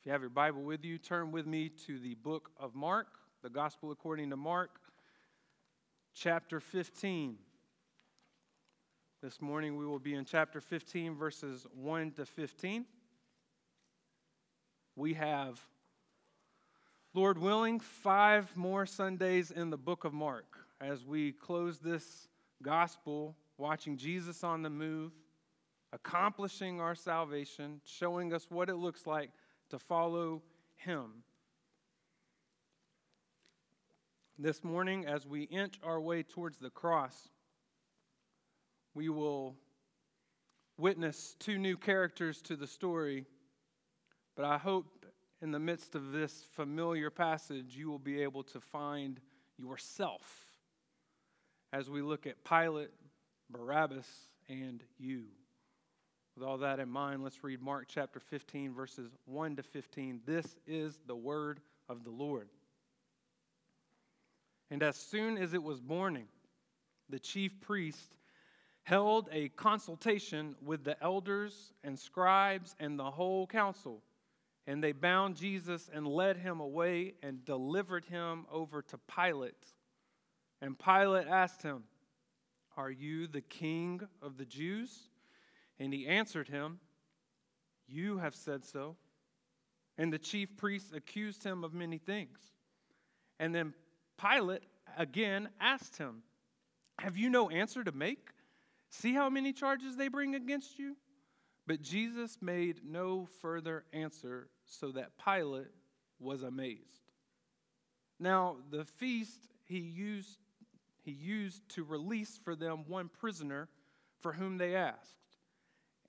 If you have your Bible with you, turn with me to the book of Mark, the Gospel according to Mark, chapter 15. This morning we will be in chapter 15, verses 1 to 15. We have, Lord willing, 5 more Sundays in the book of Mark as we close this gospel, watching Jesus on the move, accomplishing our salvation, showing us what it looks like to follow him. This morning, as we inch our way towards the cross, we will witness 2 new characters to the story, but I hope in the midst of this familiar passage, you will be able to find yourself as we look at Pilate, Barabbas, and you. With all that in mind, let's read Mark chapter 15, verses 1 to 15. This is the word of the Lord. And as soon as it was morning, the chief priest held a consultation with the elders and scribes and the whole council. And they bound Jesus and led him away and delivered him over to Pilate. And Pilate asked him, "Are you the king of the Jews?" And he answered him, "You have said so." And the chief priests accused him of many things. And then Pilate again asked him, "Have you no answer to make? See how many charges they bring against you?" But Jesus made no further answer, so that Pilate was amazed. Now the feast he used to release for them one prisoner for whom they asked.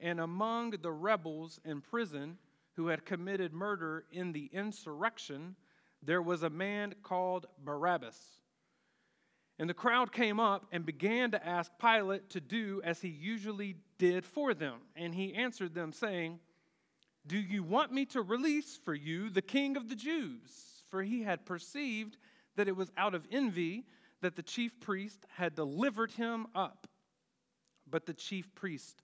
And among the rebels in prison who had committed murder in the insurrection, there was a man called Barabbas. And the crowd came up and began to ask Pilate to do as he usually did for them. And he answered them, saying, "Do you want me to release for you the king of the Jews?" For he had perceived that it was out of envy that the chief priest had delivered him up. But the chief priest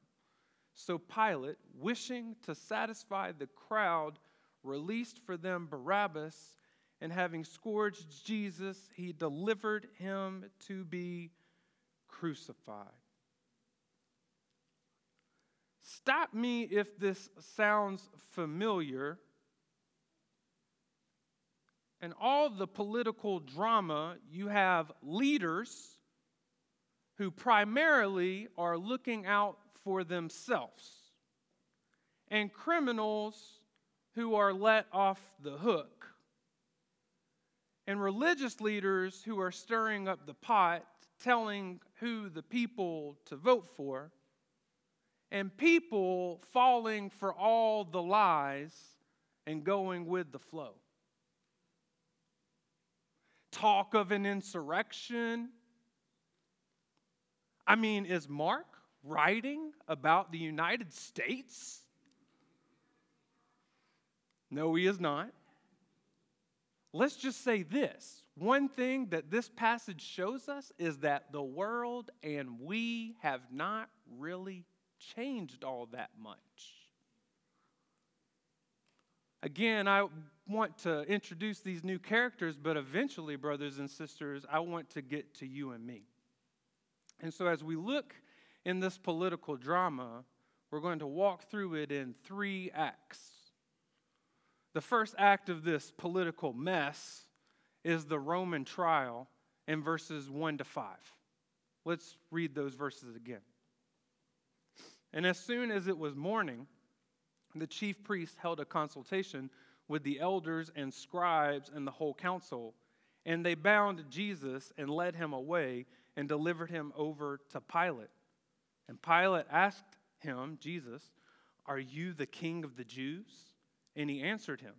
So Pilate, wishing to satisfy the crowd, released for them Barabbas, and having scourged Jesus, he delivered him to be crucified. Stop me if this sounds familiar. In all the political drama, you have leaders who primarily are looking out for themselves, and criminals who are let off the hook, and religious leaders who are stirring up the pot, telling who the people to vote for, and people falling for all the lies and going with the flow. Talk of an insurrection. I mean, is Mark writing about the United States? No, he is not. Let's just say this. One thing that this passage shows us is that the world and we have not really changed all that much. Again, I want to introduce these new characters, but eventually, brothers and sisters, I want to get to you and me. And so as we look in this political drama, we're going to walk through it in 3 acts. The first act of this political mess is the Roman trial in verses 1 to 5. Let's read those verses again. And as soon as it was morning, the chief priests held a consultation with the elders and scribes and the whole council, and they bound Jesus and led him away and delivered him over to Pilate. And Pilate asked him, Jesus, "Are you the king of the Jews?" And he answered him,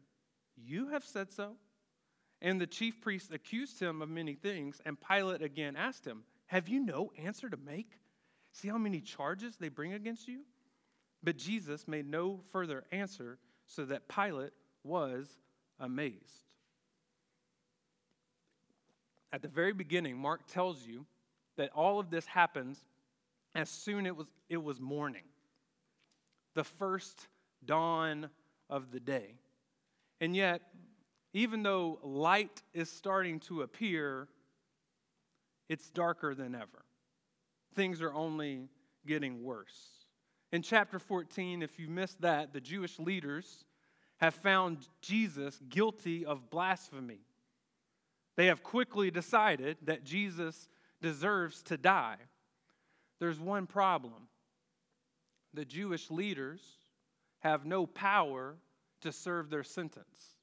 "You have said so." And the chief priests accused him of many things, and Pilate again asked him, "Have you no answer to make? See how many charges they bring against you?" But Jesus made no further answer, so that Pilate was amazed. At the very beginning, Mark tells you that all of this happens as soon it was morning, the first dawn of the day. And yet, even though light is starting to appear, it's darker than ever. Things are only getting worse. In chapter 14, if you missed that, the Jewish leaders have found Jesus guilty of blasphemy. They have quickly decided that Jesus deserves to die. There's one problem. The Jewish leaders have no power to serve their sentence.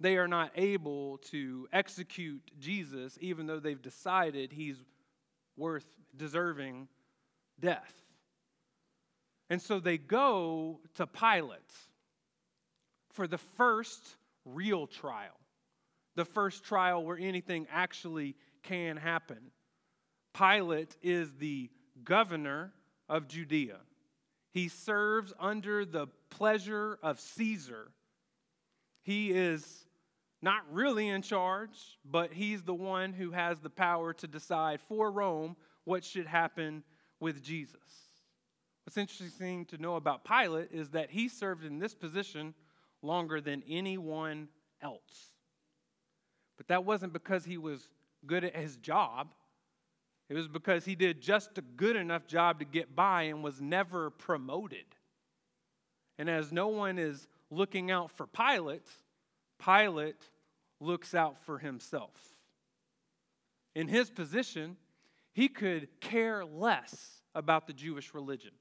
They are not able to execute Jesus, even though they've decided he's worth deserving death. And so they go to Pilate for the first real trial, the first trial where anything actually can happen. Pilate is the governor of Judea. He serves under the pleasure of Caesar. He is not really in charge, but he's the one who has the power to decide for Rome what should happen with Jesus. What's interesting to know about Pilate is that he served in this position longer than anyone else. But that wasn't because he was good at his job. It was because he did just a good enough job to get by and was never promoted. And as no one is looking out for Pilate, Pilate looks out for himself. In his position, he could care less about the Jewish religion.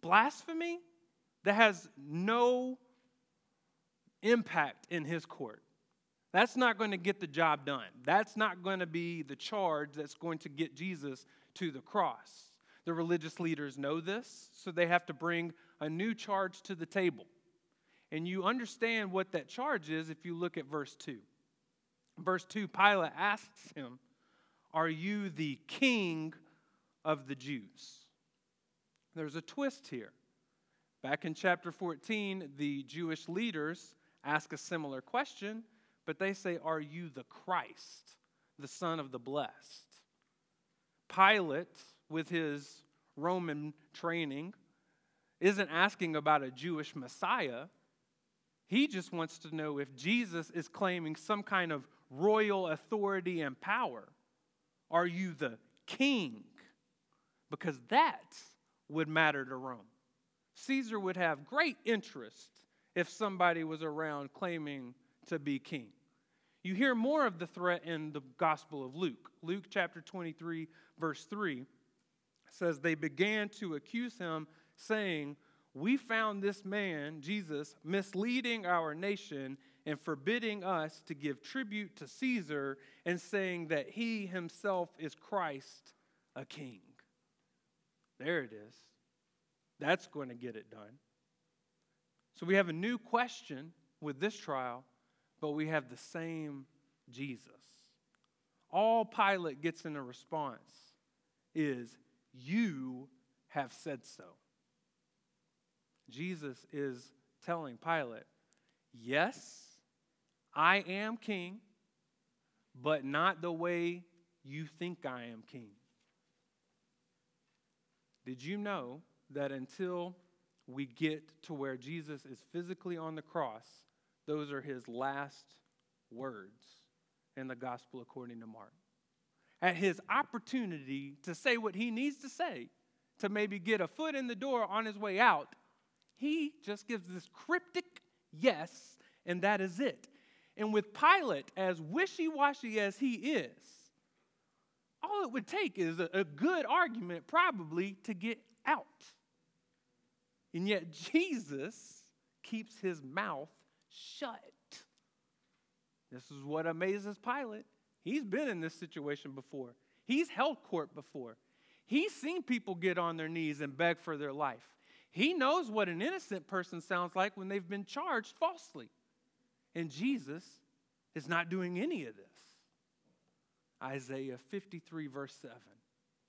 Blasphemy that has no impact in his court. That's not going to get the job done. That's not going to be the charge that's going to get Jesus to the cross. The religious leaders know this, so they have to bring a new charge to the table. And you understand what that charge is if you look at verse 2. Verse 2, Pilate asks him, "Are you the king of the Jews?" There's a twist here. Back in chapter 14, the Jewish leaders ask a similar question, but they say, "Are you the Christ, the Son of the Blessed?" Pilate, with his Roman training, isn't asking about a Jewish Messiah. He just wants to know if Jesus is claiming some kind of royal authority and power. Are you the king? Because that would matter to Rome. Caesar would have great interest if somebody was around claiming to be king. You hear more of the threat in the Gospel of Luke. Luke chapter 23, verse 3 says, "They began to accuse him, saying, 'We found this man, Jesus, misleading our nation and forbidding us to give tribute to Caesar and saying that he himself is Christ, a king.'" There it is. That's going to get it done. So we have a new question with this trial, but we have the same Jesus. All Pilate gets in a response is, "You have said so." Jesus is telling Pilate, "Yes, I am king, but not the way you think I am king." Did you know that until we get to where Jesus is physically on the cross, those are his last words in the gospel according to Mark? At his opportunity to say what he needs to say, to maybe get a foot in the door on his way out, he just gives this cryptic yes, and that is it. And with Pilate, as wishy-washy as he is, all it would take is a good argument probably to get out. And yet Jesus keeps his mouth shut. This is what amazes Pilate. He's been in this situation before. He's held court before. He's seen people get on their knees and beg for their life. He knows what an innocent person sounds like when they've been charged falsely. And Jesus is not doing any of this. Isaiah 53, verse 7.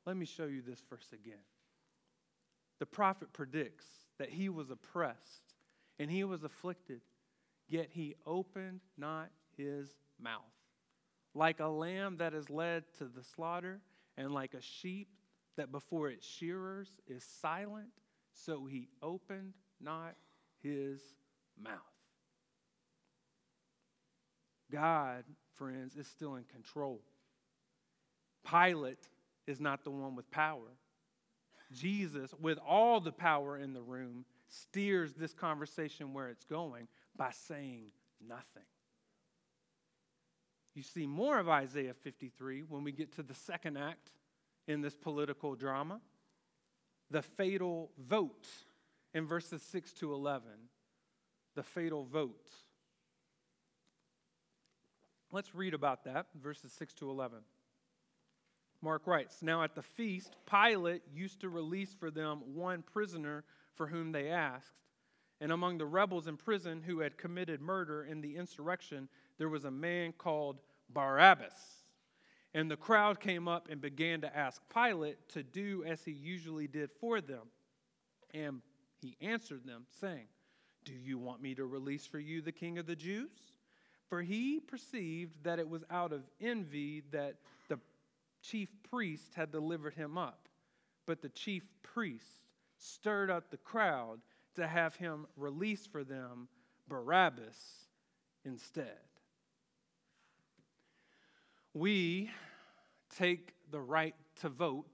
Let me show you this verse again. The prophet predicts that he was oppressed and he was afflicted, yet he opened not his mouth. Like a lamb that is led to the slaughter, and like a sheep that before its shearers is silent, so he opened not his mouth. God, friends, is still in control. Pilate is not the one with power. Jesus, with all the power in the room, steers this conversation where it's going by saying nothing. You see more of Isaiah 53 when we get to the second act in this political drama, the fatal vote in verses 6 to 11, the fatal vote. Let's read about that, verses 6 to 11. Mark writes, "Now at the feast, Pilate used to release for them one prisoner for whom they asked. And among the rebels in prison who had committed murder in the insurrection, there was a man called Barabbas. And the crowd came up and began to ask Pilate to do as he usually did for them. And he answered them, saying, 'Do you want me to release for you the King of the Jews?' For he perceived that it was out of envy that the chief priest had delivered him up. But the chief priest stirred up the crowd to have him release for them Barabbas instead." We take the right to vote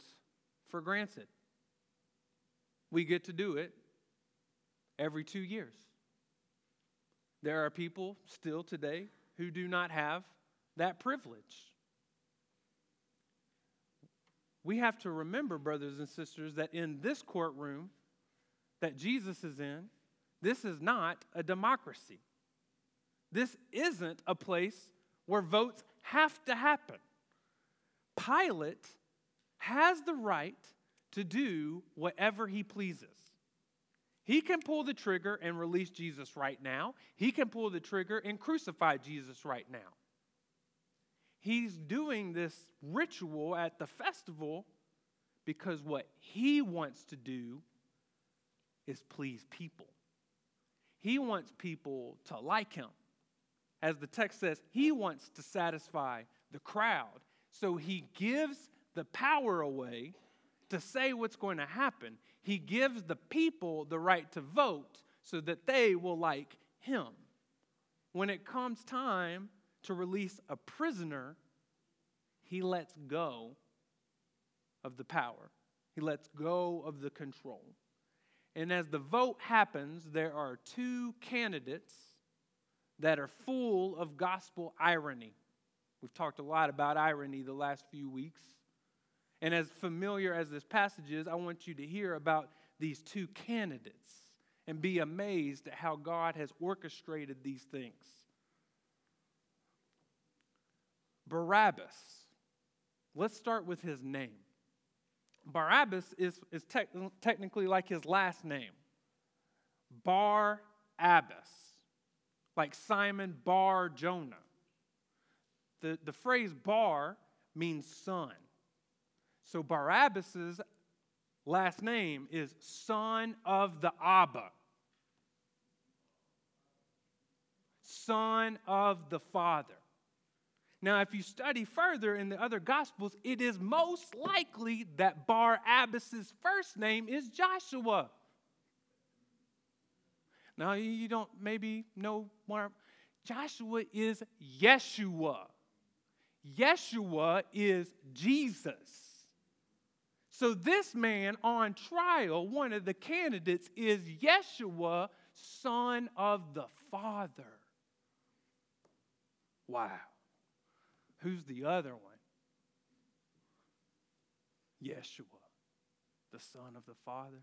for granted. We get to do it every 2 years. There are people still today who do not have that privilege. We have to remember, brothers and sisters, that in this courtroom that Jesus is in, this is not a democracy. This isn't a place where votes have to happen. Pilate has the right to do whatever he pleases. He can pull the trigger and release Jesus right now. He can pull the trigger and crucify Jesus right now. He's doing this ritual at the festival because what he wants to do is please people. He wants people to like him. As the text says, he wants to satisfy the crowd. So he gives the power away to say what's going to happen. He gives the people the right to vote so that they will like him. When it comes time to release a prisoner, he lets go of the power. He lets go of the control. And as the vote happens, there are two candidates that are full of gospel irony. We've talked a lot about irony the last few weeks. And as familiar as this passage is, I want you to hear about these two candidates and be amazed at how God has orchestrated these things. Barabbas. Let's start with his name. Barabbas is technically like his last name. Bar-Abbas. Like Simon Bar-Jonah. The phrase bar means son. So Barabbas' last name is son of the Abba. Son of the Father. Now, if you study further in the other Gospels, it is most likely that Barabbas' first name is Joshua. Now, you don't maybe know more. Joshua is Yeshua. Yeshua is Jesus. So this man on trial, one of the candidates, is Yeshua, son of the Father. Wow. Who's the other one? Yeshua, the son of the Father.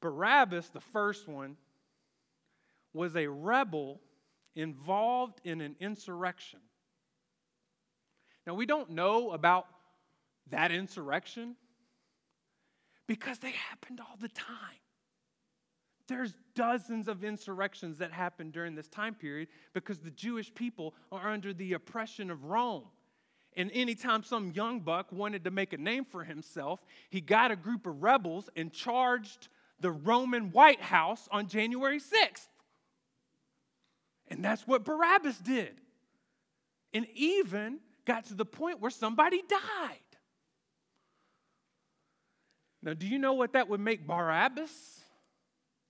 Barabbas, the first one, was a rebel involved in an insurrection. Now, we don't know about that insurrection because they happened all the time. There's dozens of insurrections that happened during this time period because the Jewish people are under the oppression of Rome. And anytime some young buck wanted to make a name for himself, he got a group of rebels and charged the Roman White House on January 6th. And that's what Barabbas did. And even got to the point where somebody died. Now, do you know what that would make Barabbas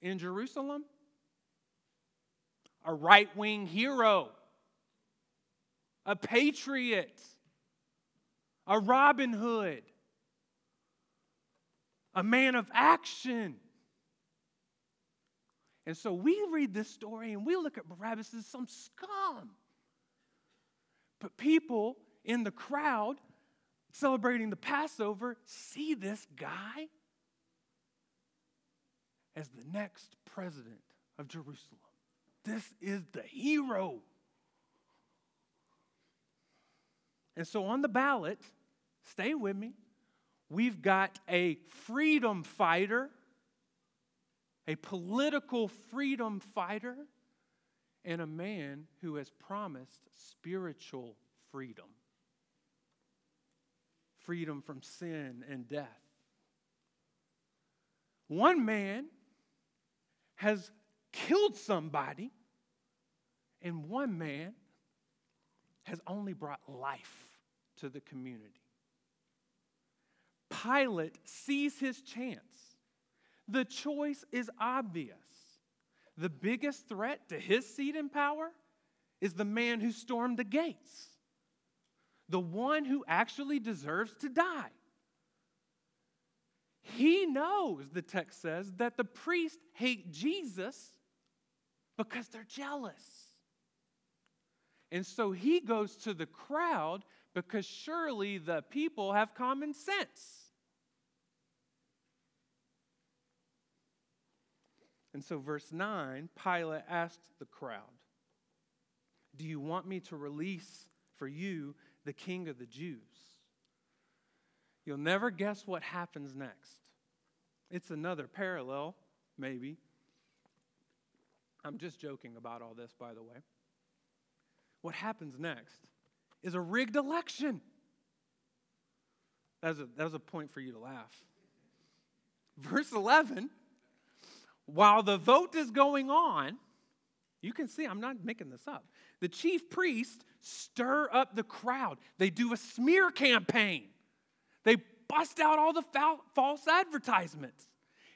in Jerusalem? A right-wing hero. A patriot. A Robin Hood. A man of action. And so we read this story and we look at Barabbas as some scum. But people in the crowd celebrating the Passover see this guy as the next president of Jerusalem. This is the hero. And so on the ballot, stay with me, we've got a freedom fighter, a political freedom fighter, and a man who has promised spiritual freedom. Freedom from sin and death. One man has killed somebody, and one man has only brought life to the community. Pilate sees his chance. The choice is obvious. The biggest threat to his seat in power is the man who stormed the gates, the one who actually deserves to die. He knows, the text says, that the priests hate Jesus because they're jealous. And so he goes to the crowd because surely the people have common sense. And so verse 9, Pilate asked the crowd, "Do you want me to release for you the king of the Jews?" You'll never guess what happens next. It's another parallel, maybe. I'm just joking about all this, by the way. What happens next is a rigged election. That was a point for you to laugh. Verse 11, while the vote is going on, you can see I'm not making this up. The chief priests stir up the crowd. They do a smear campaign. They bust out all the false advertisements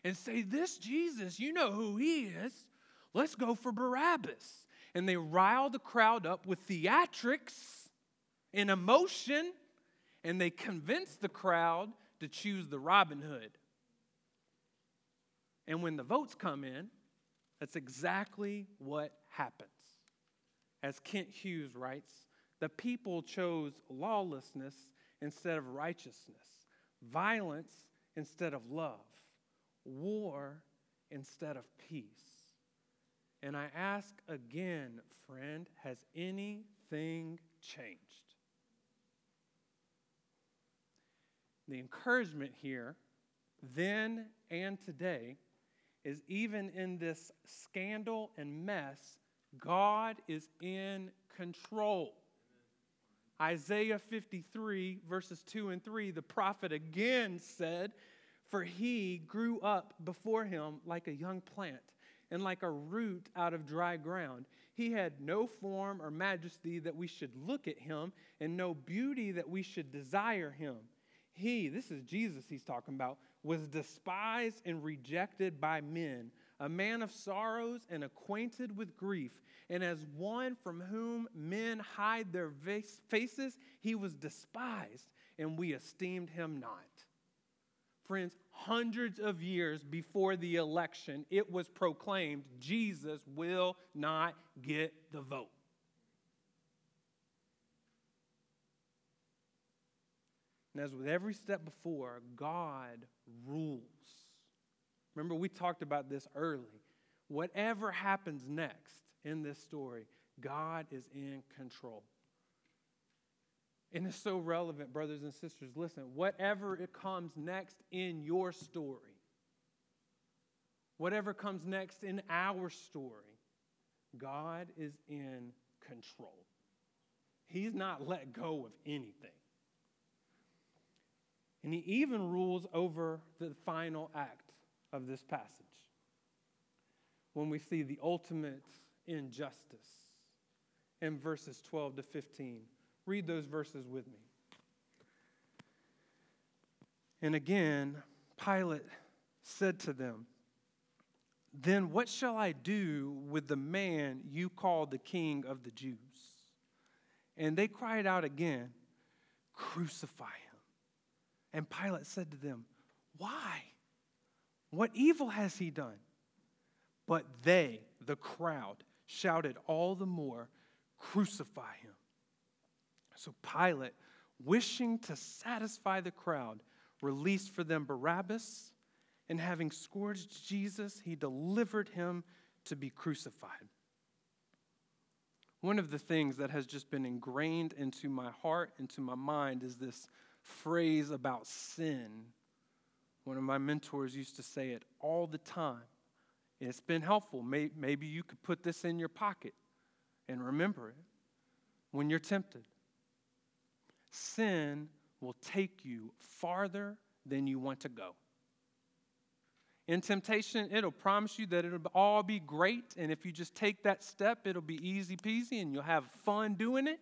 and say, "This Jesus, you know who he is. Let's go for Barabbas." And they rile the crowd up with theatrics and emotion, and they convince the crowd to choose the Robin Hood. And when the votes come in, that's exactly what happens. As Kent Hughes writes, the people chose lawlessness instead of righteousness, violence instead of love, war instead of peace. And I ask again, friend, has anything changed? The encouragement here, then and today, is even in this scandal and mess, God is in control. Isaiah 53, verses 2 and 3, the prophet again said, "For he grew up before him like a young plant, and like a root out of dry ground. He had no form or majesty that we should look at him, and no beauty that we should desire him. He," this is Jesus he's talking about, "was despised and rejected by men, a man of sorrows and acquainted with grief. And as one from whom men hide their faces, he was despised, and we esteemed him not." Friends, hundreds of years before the election, it was proclaimed Jesus will not get the vote. And as with every step before, God rules. Remember, we talked about this early. Whatever happens next in this story, God is in control. And it's so relevant, brothers and sisters. Listen, whatever it comes next in your story, whatever comes next in our story, God is in control. He's not let go of anything. And he even rules over the final act of this passage, when we see the ultimate injustice in verses 12 to 15. Read those verses with me. And again, Pilate said to them, "Then what shall I do with the man you call the King of the Jews?" And they cried out again, "Crucify him." And Pilate said to them, "Why? What evil has he done?" But they, the crowd, shouted all the more, "Crucify him." So Pilate, wishing to satisfy the crowd, released for them Barabbas, and having scourged Jesus, he delivered him to be crucified. One of the things that has just been ingrained into my heart, into my mind, is this phrase about sin. One of my mentors used to say it all the time. It's been helpful. Maybe you could put this in your pocket and remember it when you're tempted. Sin will take you farther than you want to go. In temptation, it'll promise you that it'll all be great, and if you just take that step, it'll be easy peasy, and you'll have fun doing it.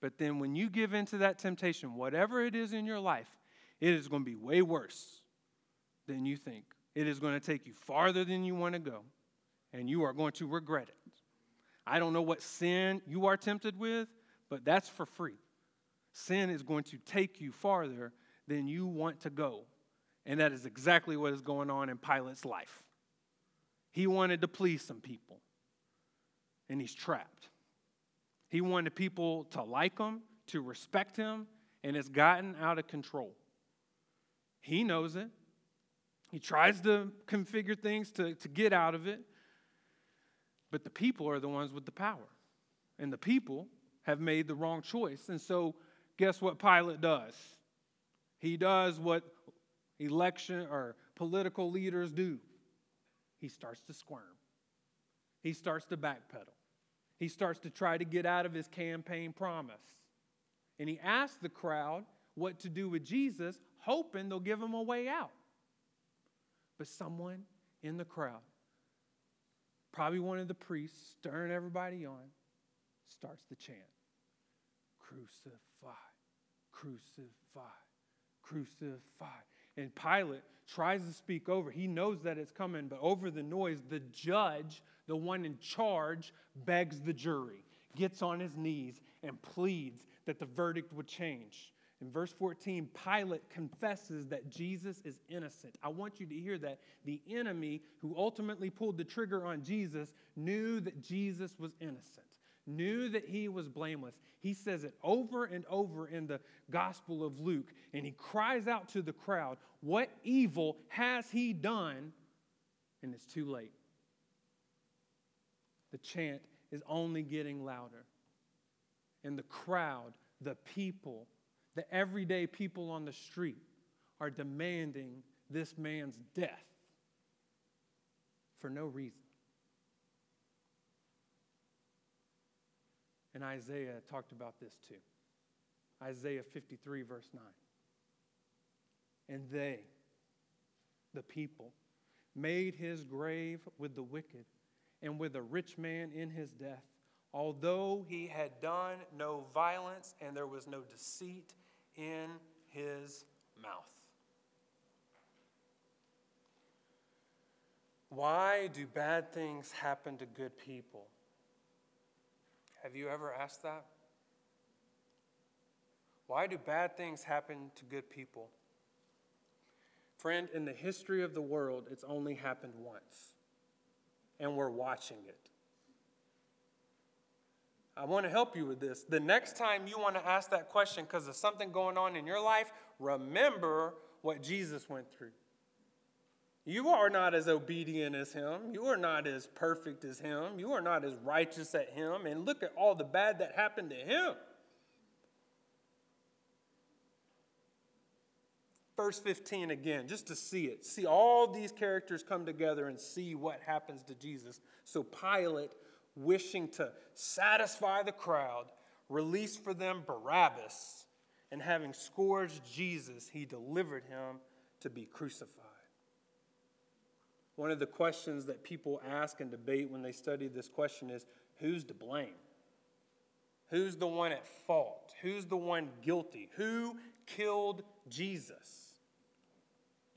But then when you give in to that temptation, whatever it is in your life, it is going to be way worse than you think. It is going to take you farther than you want to go, and you are going to regret it. I don't know what sin you are tempted with, but that's for free. Sin is going to take you farther than you want to go, and that is exactly what is going on in Pilate's life. He wanted to please some people, and he's trapped. He wanted people to like him, to respect him, and it's gotten out of control. He knows it. He tries to configure things to get out of it, but the people are the ones with the power, and the people have made the wrong choice. And so guess what Pilate does? He does what election or political leaders do. He starts to squirm. He starts to backpedal. He starts to try to get out of his campaign promise. And he asks the crowd what to do with Jesus, hoping they'll give him a way out. But someone in the crowd, probably one of the priests stirring everybody on, starts the chant, "Crucify, crucify, crucify." And Pilate tries to speak over. He knows that it's coming, but over the noise, the judge, the one in charge, begs the jury, gets on his knees, and pleads that the verdict would change. In verse 14, Pilate confesses that Jesus is innocent. I want you to hear that. The enemy who ultimately pulled the trigger on Jesus knew that Jesus was innocent, knew that he was blameless. He says it over and over in the Gospel of Luke, and he cries out to the crowd, "What evil has he done?" And it's too late. The chant is only getting louder. And the crowd, the people, the everyday people on the street are demanding this man's death for no reason. And Isaiah talked about this too. Isaiah 53, verse 9. "And they," the people, "made his grave with the wicked and with a rich man in his death, although he had done no violence and there was no deceit in his mouth." Why do bad things happen to good people? Have you ever asked that? Why do bad things happen to good people? Friend, in the history of the world, it's only happened once, and we're watching it. I want to help you with this. The next time you want to ask that question because of something going on in your life, remember what Jesus went through. You are not as obedient as him. You are not as perfect as him. You are not as righteous as him. And look at all the bad that happened to him. verse 15 again, just to see it. See all these characters come together and see what happens to Jesus. So Pilate, wishing to satisfy the crowd, released for them Barabbas, and having scourged Jesus, he delivered him to be crucified. One of the questions that people ask and debate when they study this question is, who's to blame? Who's the one at fault? Who's the one guilty? Who killed Jesus?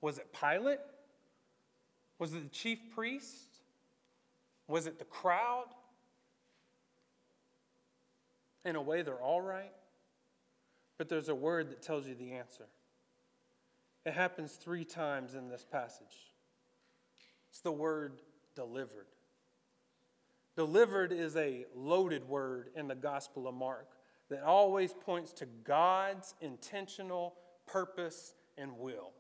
Was it Pilate? Was it the chief priest? Was it the crowd? In a way, they're all right. But there's a word that tells you the answer. It happens 3 times in this passage. It's the word delivered. Delivered is a loaded word in the Gospel of Mark that always points to God's intentional purpose and will.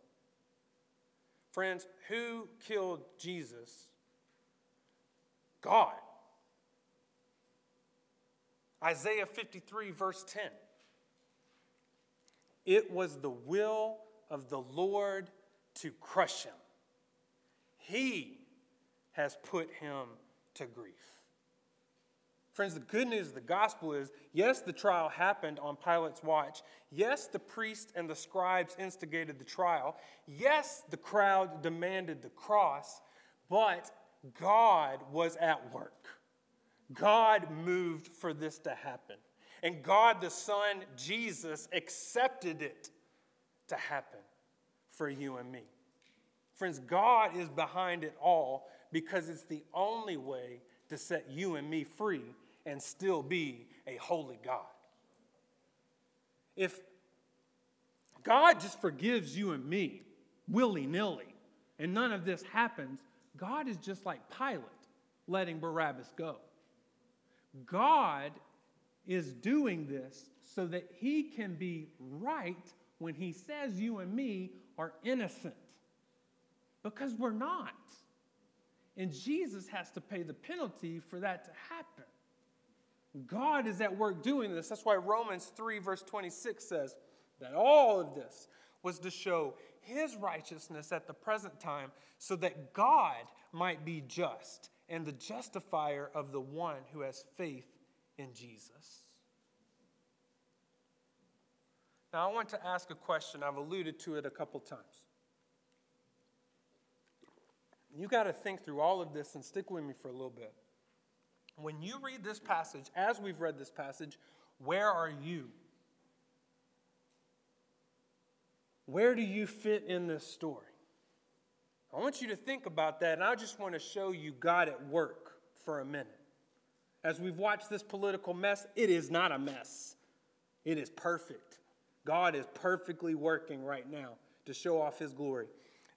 Friends, who killed Jesus? God. Isaiah 53, verse 10. It was the will of the Lord to crush him. He has put him to grief. Friends, the good news of the gospel is, yes, the trial happened on Pilate's watch. Yes, the priests and the scribes instigated the trial. Yes, the crowd demanded the cross, but God was at work. God moved for this to happen. And God the Son, Jesus, accepted it to happen for you and me. Friends, God is behind it all because it's the only way to set you and me free and still be a holy God. If God just forgives you and me willy-nilly and none of this happens, God is just like Pilate letting Barabbas go. God is doing this so that he can be right when he says you and me are innocent. Because we're not. And Jesus has to pay the penalty for that to happen. God is at work doing this. That's why Romans 3, verse 26 says that all of this was to show his righteousness at the present time so that God might be just and the justifier of the one who has faith in Jesus. Now, I want to ask a question. I've alluded to it a couple times. You got to think through all of this and stick with me for a little bit. When you read this passage, as we've read this passage, where are you? Where do you fit in this story? I want you to think about that, and I just want to show you God at work for a minute. As we've watched this political mess, it is not a mess. It is perfect. God is perfectly working right now to show off his glory.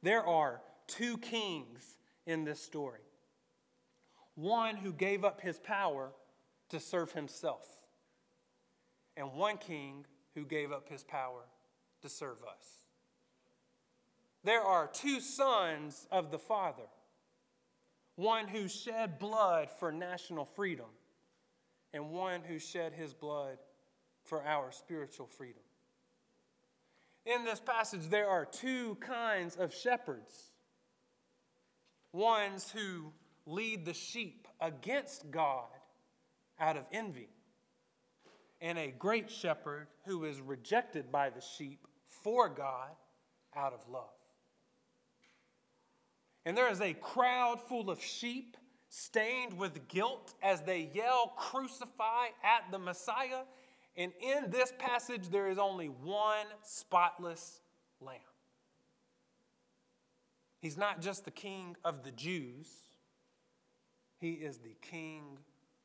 There are 2 kings in this story. One who gave up his power to serve himself. And one king who gave up his power to serve us. There are 2 sons of the Father. One who shed blood for national freedom. And one who shed his blood for our spiritual freedom. In this passage, there are 2 kinds of shepherds. Ones who lead the sheep against God out of envy. And a great shepherd who is rejected by the sheep for God out of love. And there is a crowd full of sheep stained with guilt as they yell, "Crucify" at the Messiah. And in this passage, there is only one spotless lamb. He's not just the King of the Jews. He is the King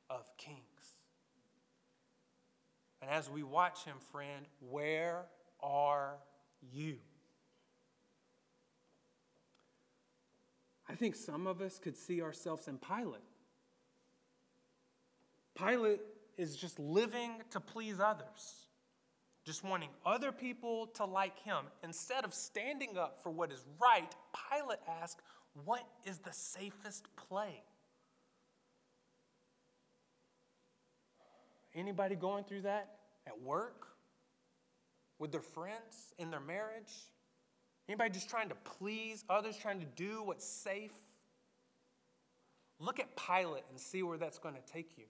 of Kings. And as we watch him, friend, where are you? I think some of us could see ourselves in Pilate. Pilate is just living to please others. Just wanting other people to like him. Instead of standing up for what is right, Pilate asks, what is the safest play? Anybody going through that at work? With their friends? In their marriage? Anybody just trying to please others, trying to do what's safe? Look at Pilate and see where that's going to take you.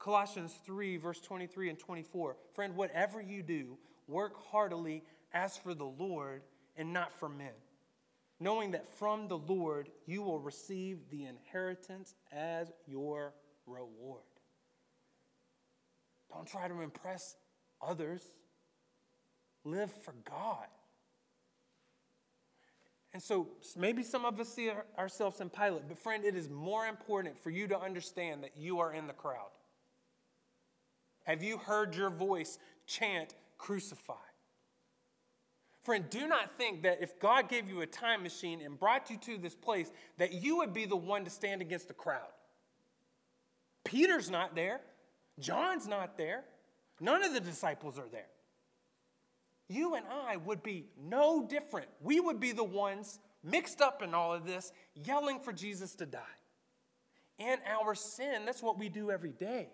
Colossians 3, verse 23 and 24. Friend, whatever you do, work heartily as for the Lord and not for men, knowing that from the Lord you will receive the inheritance as your reward. Don't try to impress others. Live for God. And so maybe some of us see ourselves in Pilate, but friend, it is more important for you to understand that you are in the crowd. Have you heard your voice chant, "Crucify"? Friend, do not think that if God gave you a time machine and brought you to this place, that you would be the one to stand against the crowd. Peter's not there. John's not there. None of the disciples are there. You and I would be no different. We would be the ones mixed up in all of this, yelling for Jesus to die. In our sin, that's what we do every day.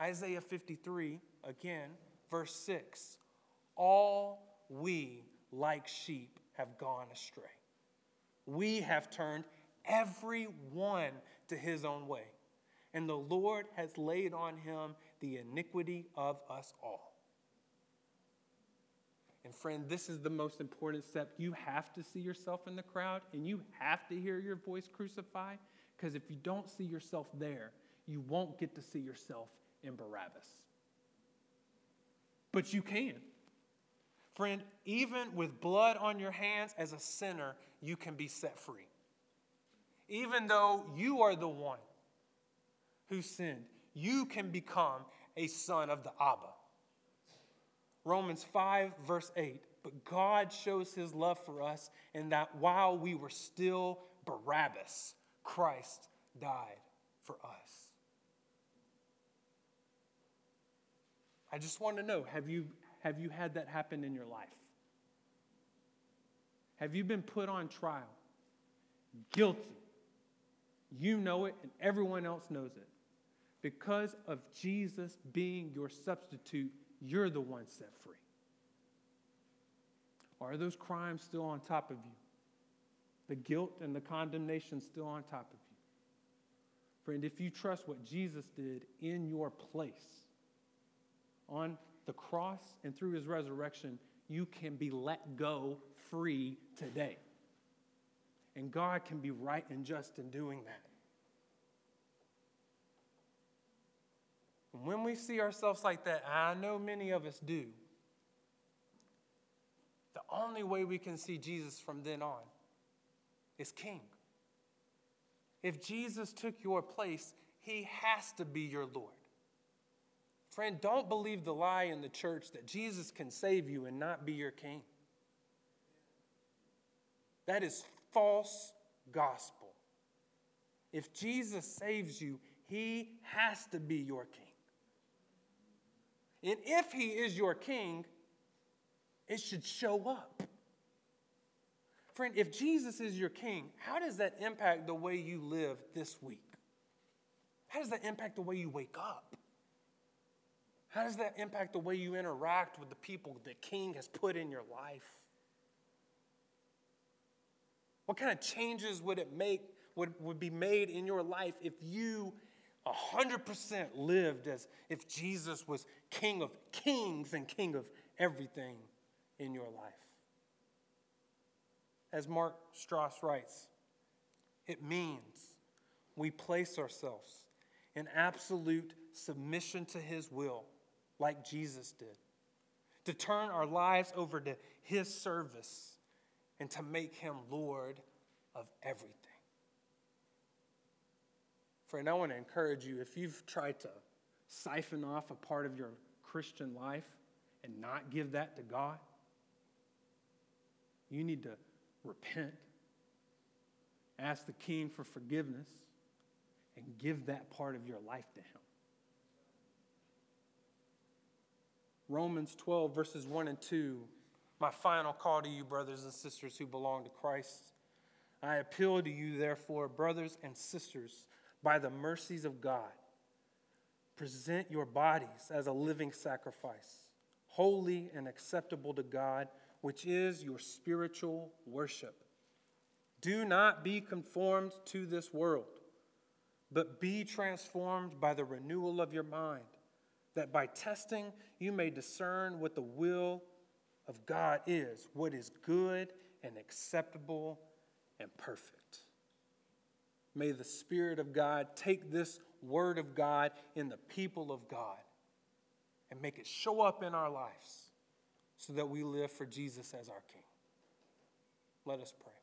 Isaiah 53, again, verse 6. All we, like sheep, have gone astray. We have turned every one to his own way, and the Lord has laid on him the iniquity of us all. And friend, this is the most important step. You have to see yourself in the crowd, and you have to hear your voice "Crucify," because if you don't see yourself there, you won't get to see yourself in Barabbas. But you can. Friend, even with blood on your hands as a sinner, you can be set free. Even though you are the one who sinned, you can become a son of the Abba. Romans 5, verse 8, but God shows his love for us in that while we were still Barabbas, Christ died for us. I just want to know, have you had that happen in your life? Have you been put on trial? Guilty. You know it and everyone else knows it. Because of Jesus being your substitute, you're the one set free. Are those crimes still on top of you? The guilt and the condemnation still on top of you? Friend, if you trust what Jesus did in your place on the cross and through his resurrection, you can be let go free today. And God can be right and just in doing that. When we see ourselves like that, I know many of us do, the only way we can see Jesus from then on is King. If Jesus took your place, he has to be your Lord. Friend, don't believe the lie in the church that Jesus can save you and not be your King. That is false gospel. If Jesus saves you, he has to be your King. And if he is your King, it should show up. Friend, if Jesus is your King, how does that impact the way you live this week? How does that impact the way you wake up? How does that impact the way you interact with the people the King has put in your life? What kind of changes would be made in your life if you 100% lived as if Jesus was King of kings and King of everything in your life? As Mark Strauss writes, it means we place ourselves in absolute submission to his will, like Jesus did, to turn our lives over to his service and to make him Lord of everything. Friend, I want to encourage you, if you've tried to siphon off a part of your Christian life and not give that to God, you need to repent, ask the King for forgiveness, and give that part of your life to him. Romans 12, verses 1 and 2, my final call to you, brothers and sisters who belong to Christ. I appeal to you, therefore, brothers and sisters, by the mercies of God, present your bodies as a living sacrifice, holy and acceptable to God, which is your spiritual worship. Do not be conformed to this world, but be transformed by the renewal of your mind, that by testing you may discern what the will of God is, what is good and acceptable and perfect. May the Spirit of God take this Word of God in the people of God and make it show up in our lives so that we live for Jesus as our King. Let us pray.